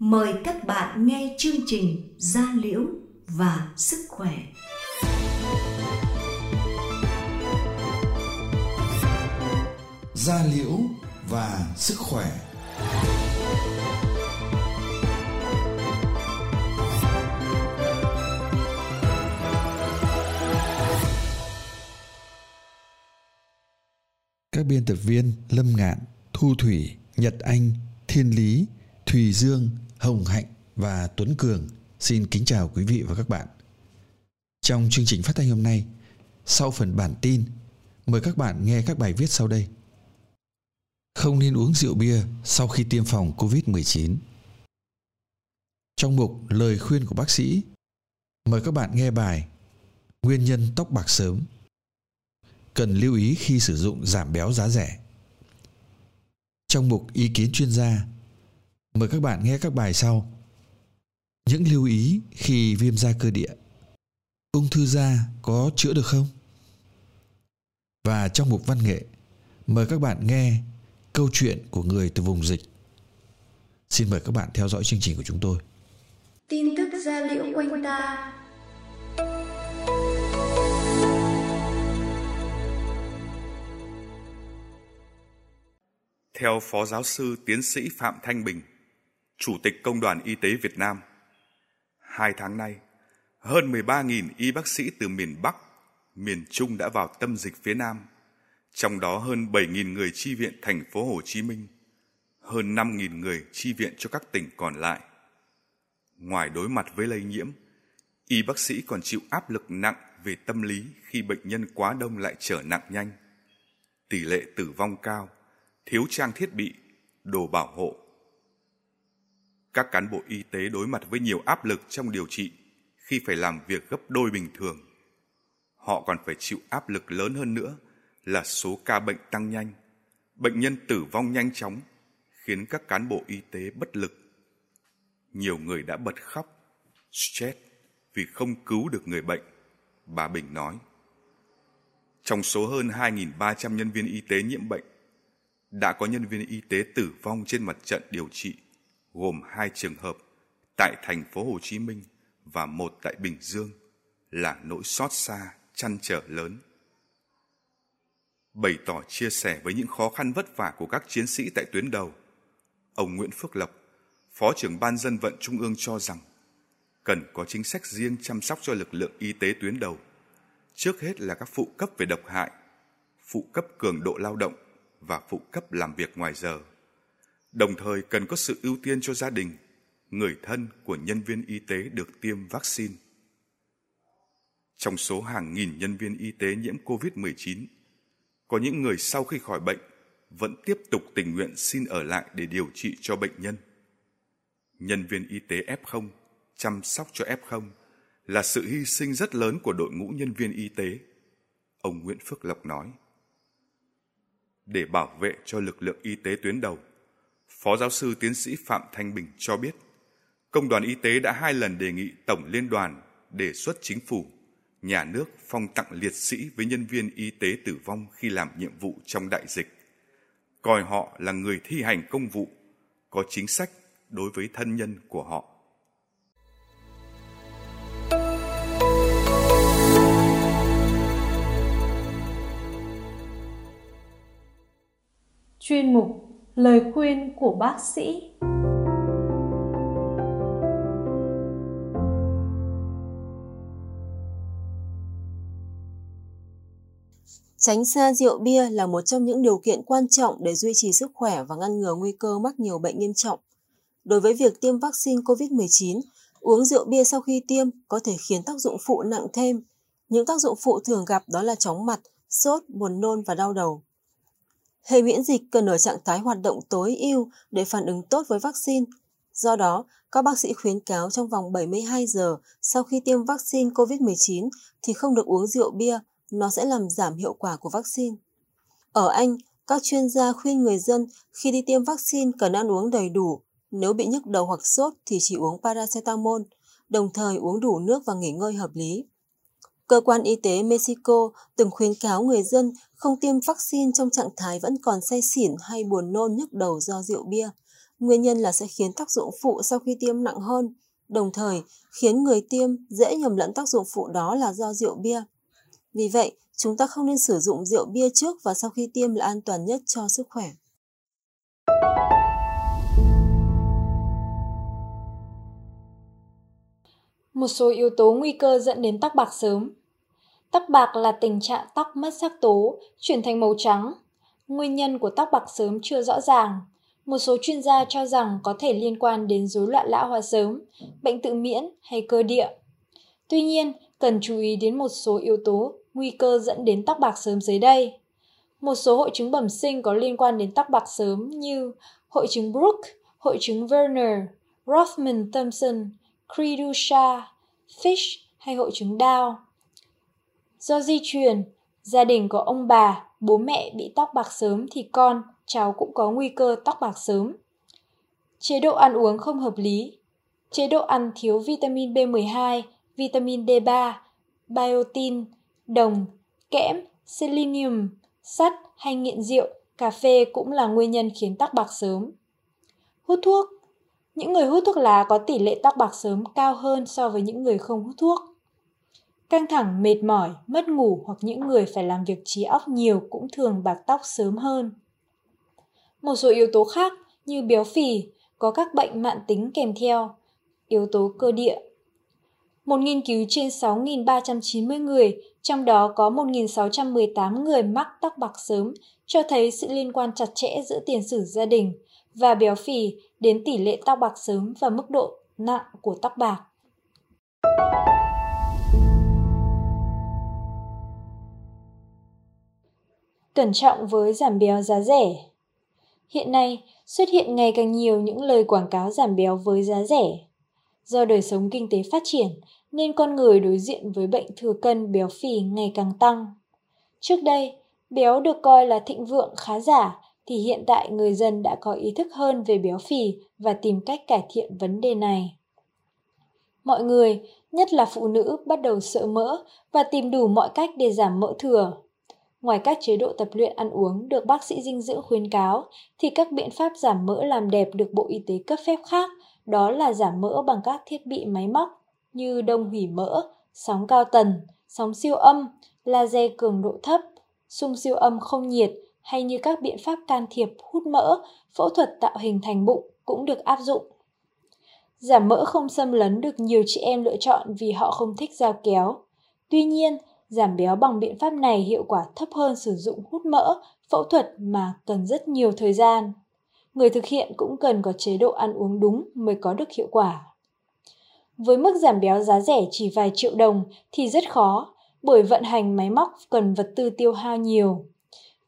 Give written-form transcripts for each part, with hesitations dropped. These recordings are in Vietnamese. Mời các bạn nghe chương trình Da Liễu và Sức Khỏe. Da Liễu và Sức Khỏe. Các biên tập viên Lâm Ngạn, Thu Thủy, Nhật Anh, Thiên Lý, Thùy Dương, Hồng Hạnh và Tuấn Cường xin kính chào quý vị và các bạn. Trong chương trình phát thanh hôm nay, sau phần bản tin, mời các bạn nghe các bài viết sau đây. Không nên uống rượu bia sau khi tiêm phòng COVID-19. Trong mục lời khuyên của bác sĩ, mời các bạn nghe bài Nguyên nhân tóc bạc sớm. Cần lưu ý khi sử dụng giảm béo giá rẻ. Trong mục ý kiến chuyên gia, mời các bạn nghe các bài sau: những lưu ý khi viêm da cơ địa, ung thư da có chữa được không? Và trong mục văn nghệ, mời các bạn nghe câu chuyện của người từ vùng dịch. Xin mời các bạn theo dõi chương trình của chúng tôi. Tin tức Da Liễu quanh ta. Theo Phó Giáo sư Tiến sĩ Phạm Thanh Bình, Chủ tịch Công đoàn Y tế Việt Nam, 2 tháng nay, hơn 13.000 y bác sĩ từ miền Bắc, miền Trung đã vào tâm dịch phía Nam, trong đó hơn 7.000 người chi viện thành phố Hồ Chí Minh, hơn 5.000 người chi viện cho các tỉnh còn lại. Ngoài đối mặt với lây nhiễm, y bác sĩ còn chịu áp lực nặng về tâm lý khi bệnh nhân quá đông lại trở nặng nhanh, tỷ lệ tử vong cao, thiếu trang thiết bị, đồ bảo hộ. Các cán bộ y tế đối mặt với nhiều áp lực trong điều trị khi phải làm việc gấp đôi bình thường. Họ còn phải chịu áp lực lớn hơn nữa là số ca bệnh tăng nhanh, bệnh nhân tử vong nhanh chóng, khiến các cán bộ y tế bất lực. Nhiều người đã bật khóc, stress vì không cứu được người bệnh, bà Bình nói. Trong số hơn 2.300 nhân viên y tế nhiễm bệnh, đã có nhân viên y tế tử vong trên mặt trận điều trị, gồm 2 trường hợp tại thành phố Hồ Chí Minh và 1 tại Bình Dương, là nỗi xót xa, trăn trở lớn. Bày tỏ chia sẻ với những khó khăn vất vả của các chiến sĩ tại tuyến đầu, ông Nguyễn Phước Lộc, Phó trưởng Ban Dân vận Trung ương cho rằng cần có chính sách riêng chăm sóc cho lực lượng y tế tuyến đầu, trước hết là các phụ cấp về độc hại, phụ cấp cường độ lao động và phụ cấp làm việc ngoài giờ. Đồng thời cần có sự ưu tiên cho gia đình, người thân của nhân viên y tế được tiêm vaccine. Trong số hàng nghìn nhân viên y tế nhiễm COVID-19, có những người sau khi khỏi bệnh vẫn tiếp tục tình nguyện xin ở lại để điều trị cho bệnh nhân. Nhân viên y tế F0 chăm sóc cho F0 là sự hy sinh rất lớn của đội ngũ nhân viên y tế, ông Nguyễn Phước Lộc nói. Để bảo vệ cho lực lượng y tế tuyến đầu, Phó Giáo sư Tiến sĩ Phạm Thanh Bình cho biết, Công đoàn Y tế đã 2 lần đề nghị Tổng Liên đoàn đề xuất chính phủ, nhà nước phong tặng liệt sĩ với nhân viên y tế tử vong khi làm nhiệm vụ trong đại dịch, coi họ là người thi hành công vụ, có chính sách đối với thân nhân của họ. Chuyên mục lời khuyên của bác sĩ. Tránh xa rượu bia là một trong những điều kiện quan trọng để duy trì sức khỏe và ngăn ngừa nguy cơ mắc nhiều bệnh nghiêm trọng. Đối với việc tiêm vaccine COVID-19, uống rượu bia sau khi tiêm có thể khiến tác dụng phụ nặng thêm. Những tác dụng phụ thường gặp đó là chóng mặt, sốt, buồn nôn và đau đầu. Hệ miễn dịch cần ở trạng thái hoạt động tối ưu để phản ứng tốt với vaccine. Do đó, các bác sĩ khuyến cáo trong vòng 72 giờ sau khi tiêm vaccine COVID-19 thì không được uống rượu bia, nó sẽ làm giảm hiệu quả của vaccine. Ở Anh, các chuyên gia khuyên người dân khi đi tiêm vaccine cần ăn uống đầy đủ. Nếu bị nhức đầu hoặc sốt thì chỉ uống paracetamol, đồng thời uống đủ nước và nghỉ ngơi hợp lý. Cơ quan y tế Mexico từng khuyến cáo người dân không tiêm vaccine trong trạng thái vẫn còn say xỉn hay buồn nôn nhức đầu do rượu bia. Nguyên nhân là sẽ khiến tác dụng phụ sau khi tiêm nặng hơn, đồng thời khiến người tiêm dễ nhầm lẫn tác dụng phụ đó là do rượu bia. Vì vậy, chúng ta không nên sử dụng rượu bia trước và sau khi tiêm là an toàn nhất cho sức khỏe. Một số yếu tố nguy cơ dẫn đến tóc bạc sớm. Tóc bạc là tình trạng tóc mất sắc tố, chuyển thành màu trắng. Nguyên nhân của tóc bạc sớm chưa rõ ràng. Một số chuyên gia cho rằng có thể liên quan đến rối loạn lão hóa sớm, bệnh tự miễn hay cơ địa. Tuy nhiên, cần chú ý đến một số yếu tố nguy cơ dẫn đến tóc bạc sớm dưới đây. Một số hội chứng bẩm sinh có liên quan đến tóc bạc sớm như hội chứng Brooke, hội chứng Werner, Rothmund-Thomson, Fish hay hội chứng Down. Do di truyền, gia đình có ông bà, bố mẹ bị tóc bạc sớm thì con, cháu cũng có nguy cơ tóc bạc sớm. Chế độ ăn uống không hợp lý. Chế độ ăn thiếu vitamin B12, vitamin D3, biotin, đồng, kẽm, selenium, sắt hay nghiện rượu, cà phê cũng là nguyên nhân khiến tóc bạc sớm. Hút thuốc. Những người hút thuốc lá có tỷ lệ tóc bạc sớm cao hơn so với những người không hút thuốc. Căng thẳng, mệt mỏi, mất ngủ hoặc những người phải làm việc trí óc nhiều cũng thường bạc tóc sớm hơn. Một số yếu tố khác như béo phì, có các bệnh mãn tính kèm theo, yếu tố cơ địa. Một nghiên cứu trên 6.390 người, trong đó có 1.618 người mắc tóc bạc sớm, cho thấy sự liên quan chặt chẽ giữa tiền sử gia đình và béo phì đến tỷ lệ tóc bạc sớm và mức độ nặng của tóc bạc. Cẩn trọng với giảm béo giá rẻ. Hiện nay, xuất hiện ngày càng nhiều những lời quảng cáo giảm béo với giá rẻ. Do đời sống kinh tế phát triển, nên con người đối diện với bệnh thừa cân béo phì ngày càng tăng. Trước đây, béo được coi là thịnh vượng khá giả, thì hiện tại người dân đã có ý thức hơn về béo phì và tìm cách cải thiện vấn đề này. Mọi người, nhất là phụ nữ, bắt đầu sợ mỡ và tìm đủ mọi cách để giảm mỡ thừa. Ngoài các chế độ tập luyện ăn uống được bác sĩ dinh dưỡng khuyến cáo, thì các biện pháp giảm mỡ làm đẹp được Bộ Y tế cấp phép khác, đó là giảm mỡ bằng các thiết bị máy móc như đông hủy mỡ, sóng cao tần, sóng siêu âm, laser cường độ thấp, xung siêu âm không nhiệt hay như các biện pháp can thiệp hút mỡ, phẫu thuật tạo hình thành bụng cũng được áp dụng. Giảm mỡ không xâm lấn được nhiều chị em lựa chọn vì họ không thích dao kéo. Tuy nhiên, giảm béo bằng biện pháp này hiệu quả thấp hơn sử dụng hút mỡ, phẫu thuật mà cần rất nhiều thời gian. Người thực hiện cũng cần có chế độ ăn uống đúng mới có được hiệu quả. Với mức giảm béo giá rẻ chỉ vài triệu đồng thì rất khó, bởi vận hành máy móc cần vật tư tiêu hao nhiều.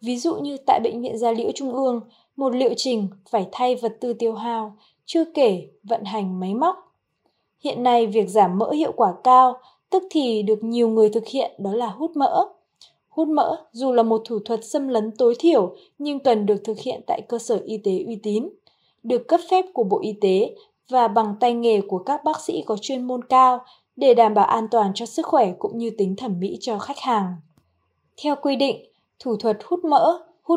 Ví dụ như tại Bệnh viện Da Liễu Trung ương, một liệu trình phải thay vật tư tiêu hao, chưa kể vận hành máy móc. Hiện nay việc giảm mỡ hiệu quả cao, tức thì được nhiều người thực hiện đó là hút mỡ. Hút mỡ dù là một thủ thuật xâm lấn tối thiểu nhưng cần được thực hiện tại cơ sở y tế uy tín, được cấp phép của Bộ Y tế và bằng tay nghề của các bác sĩ có chuyên môn cao để đảm bảo an toàn cho sức khỏe cũng như tính thẩm mỹ cho khách hàng. Theo quy định, thủ thuật hút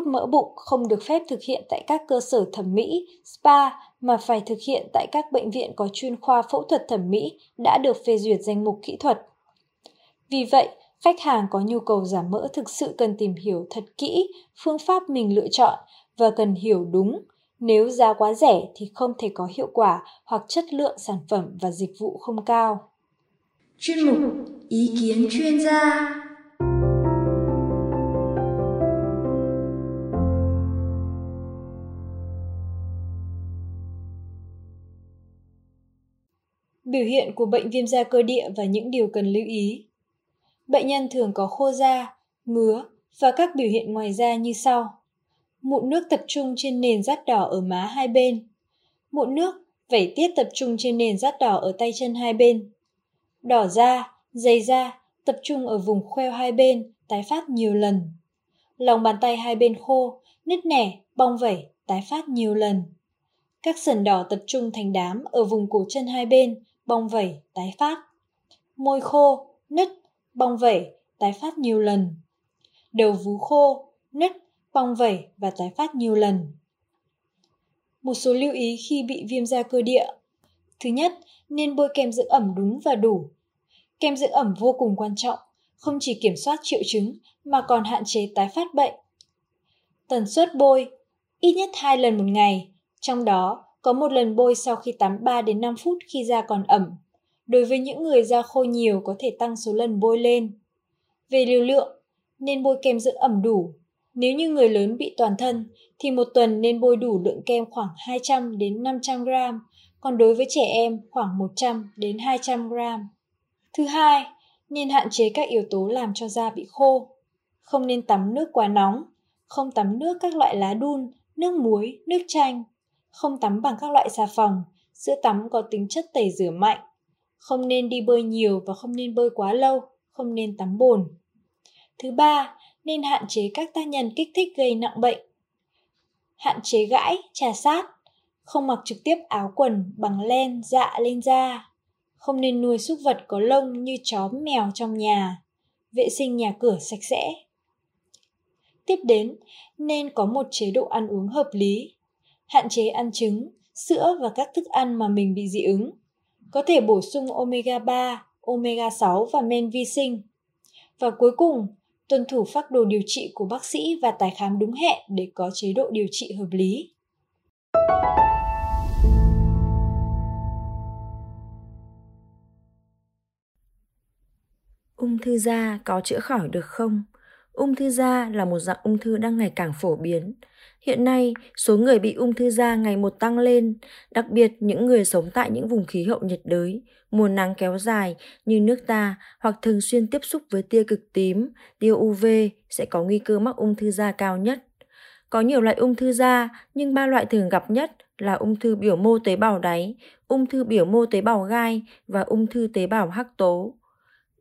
mỡ bụng không được phép thực hiện tại các cơ sở thẩm mỹ, spa mà phải thực hiện tại các bệnh viện có chuyên khoa phẫu thuật thẩm mỹ đã được phê duyệt danh mục kỹ thuật. Vì vậy, khách hàng có nhu cầu giảm mỡ thực sự cần tìm hiểu thật kỹ phương pháp mình lựa chọn và cần hiểu đúng. Nếu giá quá rẻ thì không thể có hiệu quả hoặc chất lượng sản phẩm và dịch vụ không cao. Chuyên mục Ý kiến chuyên gia. Biểu hiện của bệnh viêm da cơ địa và những điều cần lưu ý. Bệnh nhân thường có khô da, ngứa và các biểu hiện ngoài da như sau. Mụn nước tập trung trên nền dát đỏ ở má hai bên. Mụn nước, vẩy tiết tập trung trên nền dát đỏ ở tay chân hai bên. Đỏ da, dày da, tập trung ở vùng khoeo hai bên, tái phát nhiều lần. Lòng bàn tay hai bên khô, nứt nẻ, bong vẩy, tái phát nhiều lần. Các sần đỏ tập trung thành đám ở vùng cổ chân hai bên, bong vẩy, tái phát. Môi khô, nứt, bong vẩy, tái phát nhiều lần. Đầu vú khô, nứt, bong vẩy và tái phát nhiều lần. Một số lưu ý khi bị viêm da cơ địa. Thứ nhất, nên bôi kem dưỡng ẩm đúng và đủ. Kem dưỡng ẩm vô cùng quan trọng, không chỉ kiểm soát triệu chứng mà còn hạn chế tái phát bệnh. Tần suất bôi ít nhất 2 lần một ngày, trong đó có một lần bôi sau khi tắm 3 đến 5 phút khi da còn ẩm. Đối với những người da khô nhiều có thể tăng số lần bôi lên. Về liều lượng, nên bôi kem dưỡng ẩm đủ. Nếu như người lớn bị toàn thân thì một tuần nên bôi đủ lượng kem khoảng 200 đến 500 gram, còn đối với trẻ em khoảng 100 đến 200 gram. Thứ hai, nên hạn chế các yếu tố làm cho da bị khô. Không nên tắm nước quá nóng, không tắm nước các loại lá đun, nước muối, nước chanh, không tắm bằng các loại xà phòng, sữa tắm có tính chất tẩy rửa mạnh, không nên đi bơi nhiều và không nên bơi quá lâu, không nên tắm bồn. Thứ ba, nên hạn chế các tác nhân kích thích gây nặng bệnh. Hạn chế gãi, chà sát, không mặc trực tiếp áo quần bằng len, dạ lên da, không nên nuôi súc vật có lông như chó, mèo trong nhà, vệ sinh nhà cửa sạch sẽ. Tiếp đến, nên có một chế độ ăn uống hợp lý, hạn chế ăn trứng, sữa và các thức ăn mà mình bị dị ứng, có thể bổ sung omega 3, omega 6 và men vi sinh. Và cuối cùng, tuân thủ phác đồ điều trị của bác sĩ và tái khám đúng hẹn để có chế độ điều trị hợp lý. Ung thư da có chữa khỏi được không? Ung thư da là một dạng ung thư đang ngày càng phổ biến. Hiện nay, số người bị ung thư da ngày một tăng lên, đặc biệt những người sống tại những vùng khí hậu nhiệt đới, mùa nắng kéo dài như nước ta hoặc thường xuyên tiếp xúc với tia cực tím, tia UV sẽ có nguy cơ mắc ung thư da cao nhất. Có nhiều loại ung thư da, nhưng 3 loại thường gặp nhất là ung thư biểu mô tế bào đáy, ung thư biểu mô tế bào gai và ung thư tế bào hắc tố.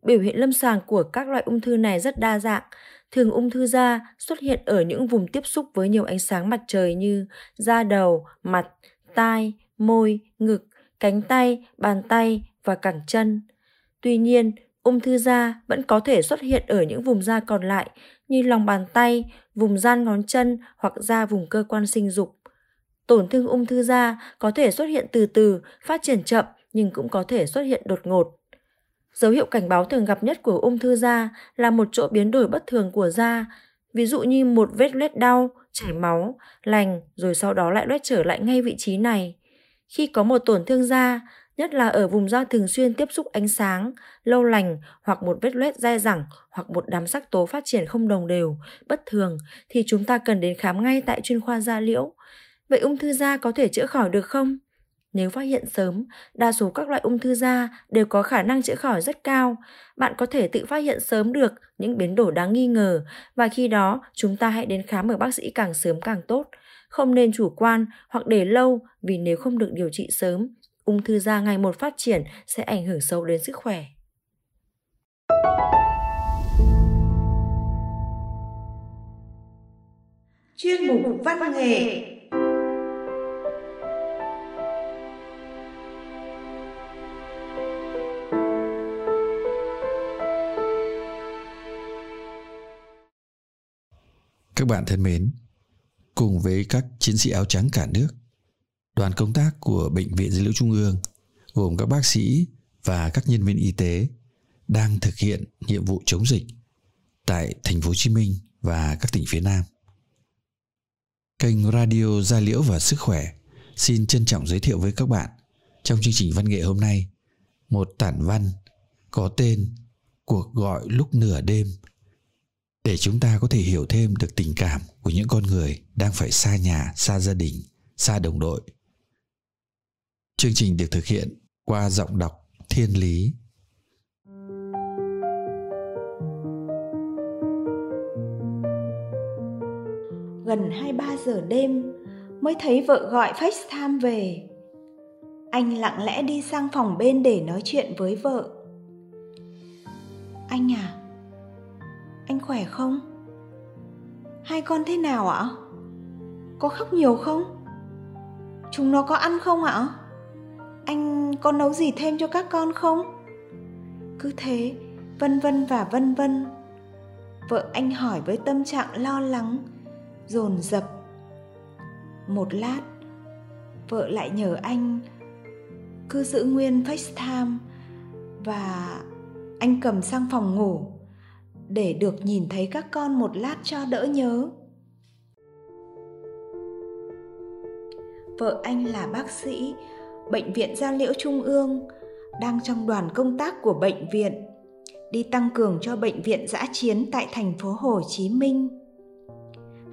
Biểu hiện lâm sàng của các loại ung thư này rất đa dạng. Thường ung thư da xuất hiện ở những vùng tiếp xúc với nhiều ánh sáng mặt trời như da đầu, mặt, tai, môi, ngực, cánh tay, bàn tay và cẳng chân. Tuy nhiên, ung thư da vẫn có thể xuất hiện ở những vùng da còn lại như lòng bàn tay, vùng gian ngón chân hoặc da vùng cơ quan sinh dục. Tổn thương ung thư da có thể xuất hiện từ từ, phát triển chậm nhưng cũng có thể xuất hiện đột ngột. Dấu hiệu cảnh báo thường gặp nhất của ung thư da là một chỗ biến đổi bất thường của da, ví dụ như một vết loét đau, chảy máu, lành rồi sau đó lại loét trở lại ngay vị trí này. Khi có một tổn thương da, nhất là ở vùng da thường xuyên tiếp xúc ánh sáng, lâu lành hoặc một vết loét dai dẳng hoặc một đám sắc tố phát triển không đồng đều, bất thường thì chúng ta cần đến khám ngay tại chuyên khoa da liễu. Vậy ung thư da có thể chữa khỏi được không? Nếu phát hiện sớm, đa số các loại ung thư da đều có khả năng chữa khỏi rất cao. Bạn có thể tự phát hiện sớm được những biến đổi đáng nghi ngờ và khi đó chúng ta hãy đến khám ở bác sĩ càng sớm càng tốt. Không nên chủ quan hoặc để lâu vì nếu không được điều trị sớm, ung thư da ngày một phát triển sẽ ảnh hưởng sâu đến sức khỏe. Chuyên mục văn nghệ. Các bạn thân mến, cùng với các chiến sĩ áo trắng cả nước, đoàn công tác của Bệnh viện Da Liễu Trung ương gồm các bác sĩ và các nhân viên y tế đang thực hiện nhiệm vụ chống dịch tại thành phố Hồ Chí Minh và các tỉnh phía Nam. Kênh Radio Da Liễu và Sức Khỏe xin trân trọng giới thiệu với các bạn trong chương trình văn nghệ hôm nay một tản văn có tên Cuộc gọi lúc nửa đêm, để chúng ta có thể hiểu thêm được tình cảm của những con người đang phải xa nhà, xa gia đình, xa đồng đội. Chương trình được thực hiện qua giọng đọc Thiên Lý. Gần 23 giờ đêm mới thấy vợ gọi FaceTime về. Anh lặng lẽ đi sang phòng bên để nói chuyện với vợ. Anh à, anh khỏe không? Hai con thế nào ạ? Có khóc nhiều không? Chúng nó có ăn không ạ? Anh có nấu gì thêm cho các con không? Cứ thế, vân vân và vân vân. Vợ anh hỏi với tâm trạng lo lắng, dồn dập. Một lát, vợ lại nhờ anh cứ giữ nguyên FaceTime và anh cầm sang phòng ngủ để được nhìn thấy các con một lát cho đỡ nhớ. Vợ anh là bác sĩ Bệnh viện Da Liễu Trung ương, đang trong đoàn công tác của bệnh viện, đi tăng cường cho bệnh viện dã chiến tại thành phố Hồ Chí Minh.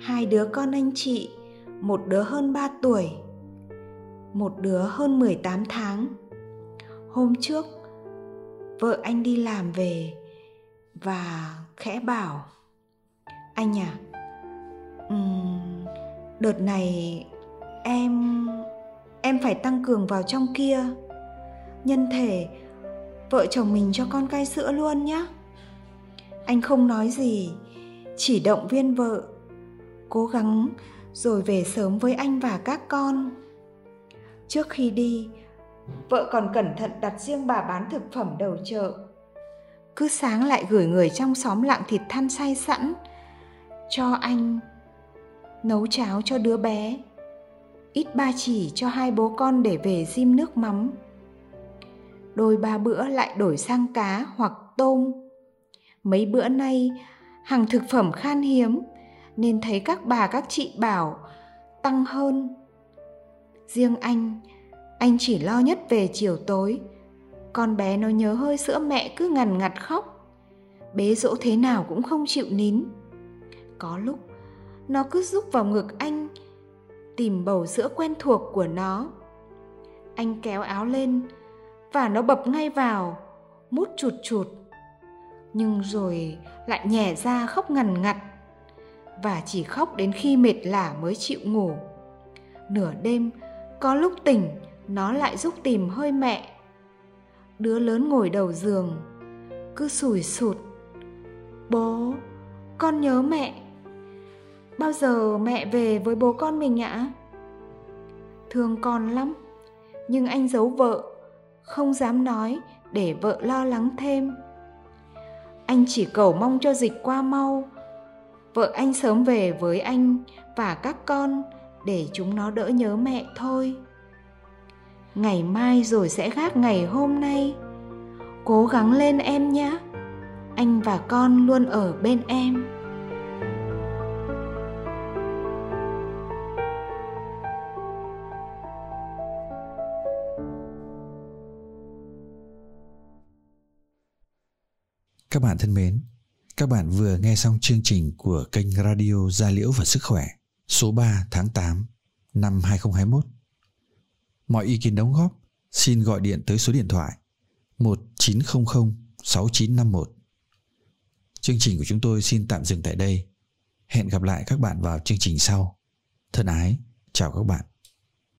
Hai đứa con anh chị, một đứa hơn 3 tuổi, một đứa hơn 18 tháng. Hôm trước, vợ anh đi làm về và khẽ bảo: "Anh à, đợt này em phải tăng cường vào trong kia. Nhân thể vợ chồng mình cho con cai sữa luôn nhé." Anh không nói gì, chỉ động viên vợ cố gắng rồi về sớm với anh và các con. Trước khi đi, vợ còn cẩn thận đặt riêng bà bán thực phẩm đầu chợ, cứ sáng lại gửi người trong xóm lạng thịt than xay sẵn cho anh, nấu cháo cho đứa bé, ít ba chỉ cho hai bố con để về rim nước mắm. Đôi ba bữa lại đổi sang cá hoặc tôm. Mấy bữa nay hàng thực phẩm khan hiếm nên thấy các bà các chị bảo tăng hơn. Riêng anh chỉ lo nhất về chiều tối. Con bé nó nhớ hơi sữa mẹ cứ ngằn ngặt khóc. Bế dỗ thế nào cũng không chịu nín. Có lúc nó cứ rúc vào ngực anh, tìm bầu sữa quen thuộc của nó. Anh kéo áo lên và nó bập ngay vào, mút chụt chụt, nhưng rồi lại nhè ra khóc ngằn ngặt. Và chỉ khóc đến khi mệt lả mới chịu ngủ. Nửa đêm, có lúc tỉnh, nó lại rúc tìm hơi mẹ. Đứa lớn ngồi đầu giường, cứ sủi sụt: "Bố, con nhớ mẹ. Bao giờ mẹ về với bố con mình ạ?" Thương con lắm, nhưng anh giấu vợ, không dám nói để vợ lo lắng thêm. Anh chỉ cầu mong cho dịch qua mau, vợ anh sớm về với anh và các con để chúng nó đỡ nhớ mẹ thôi. Ngày mai rồi sẽ khác ngày hôm nay. Cố gắng lên em nhé. Anh và con luôn ở bên em. Các bạn thân mến, các bạn vừa nghe xong chương trình của kênh Radio Da Liễu và Sức Khỏe số 3 tháng 8 năm 2021. Mọi ý kiến đóng góp xin gọi điện tới số điện thoại 1900 6951. Chương trình của chúng tôi xin tạm dừng tại đây. Hẹn gặp lại các bạn vào chương trình sau. Thân ái, chào các bạn.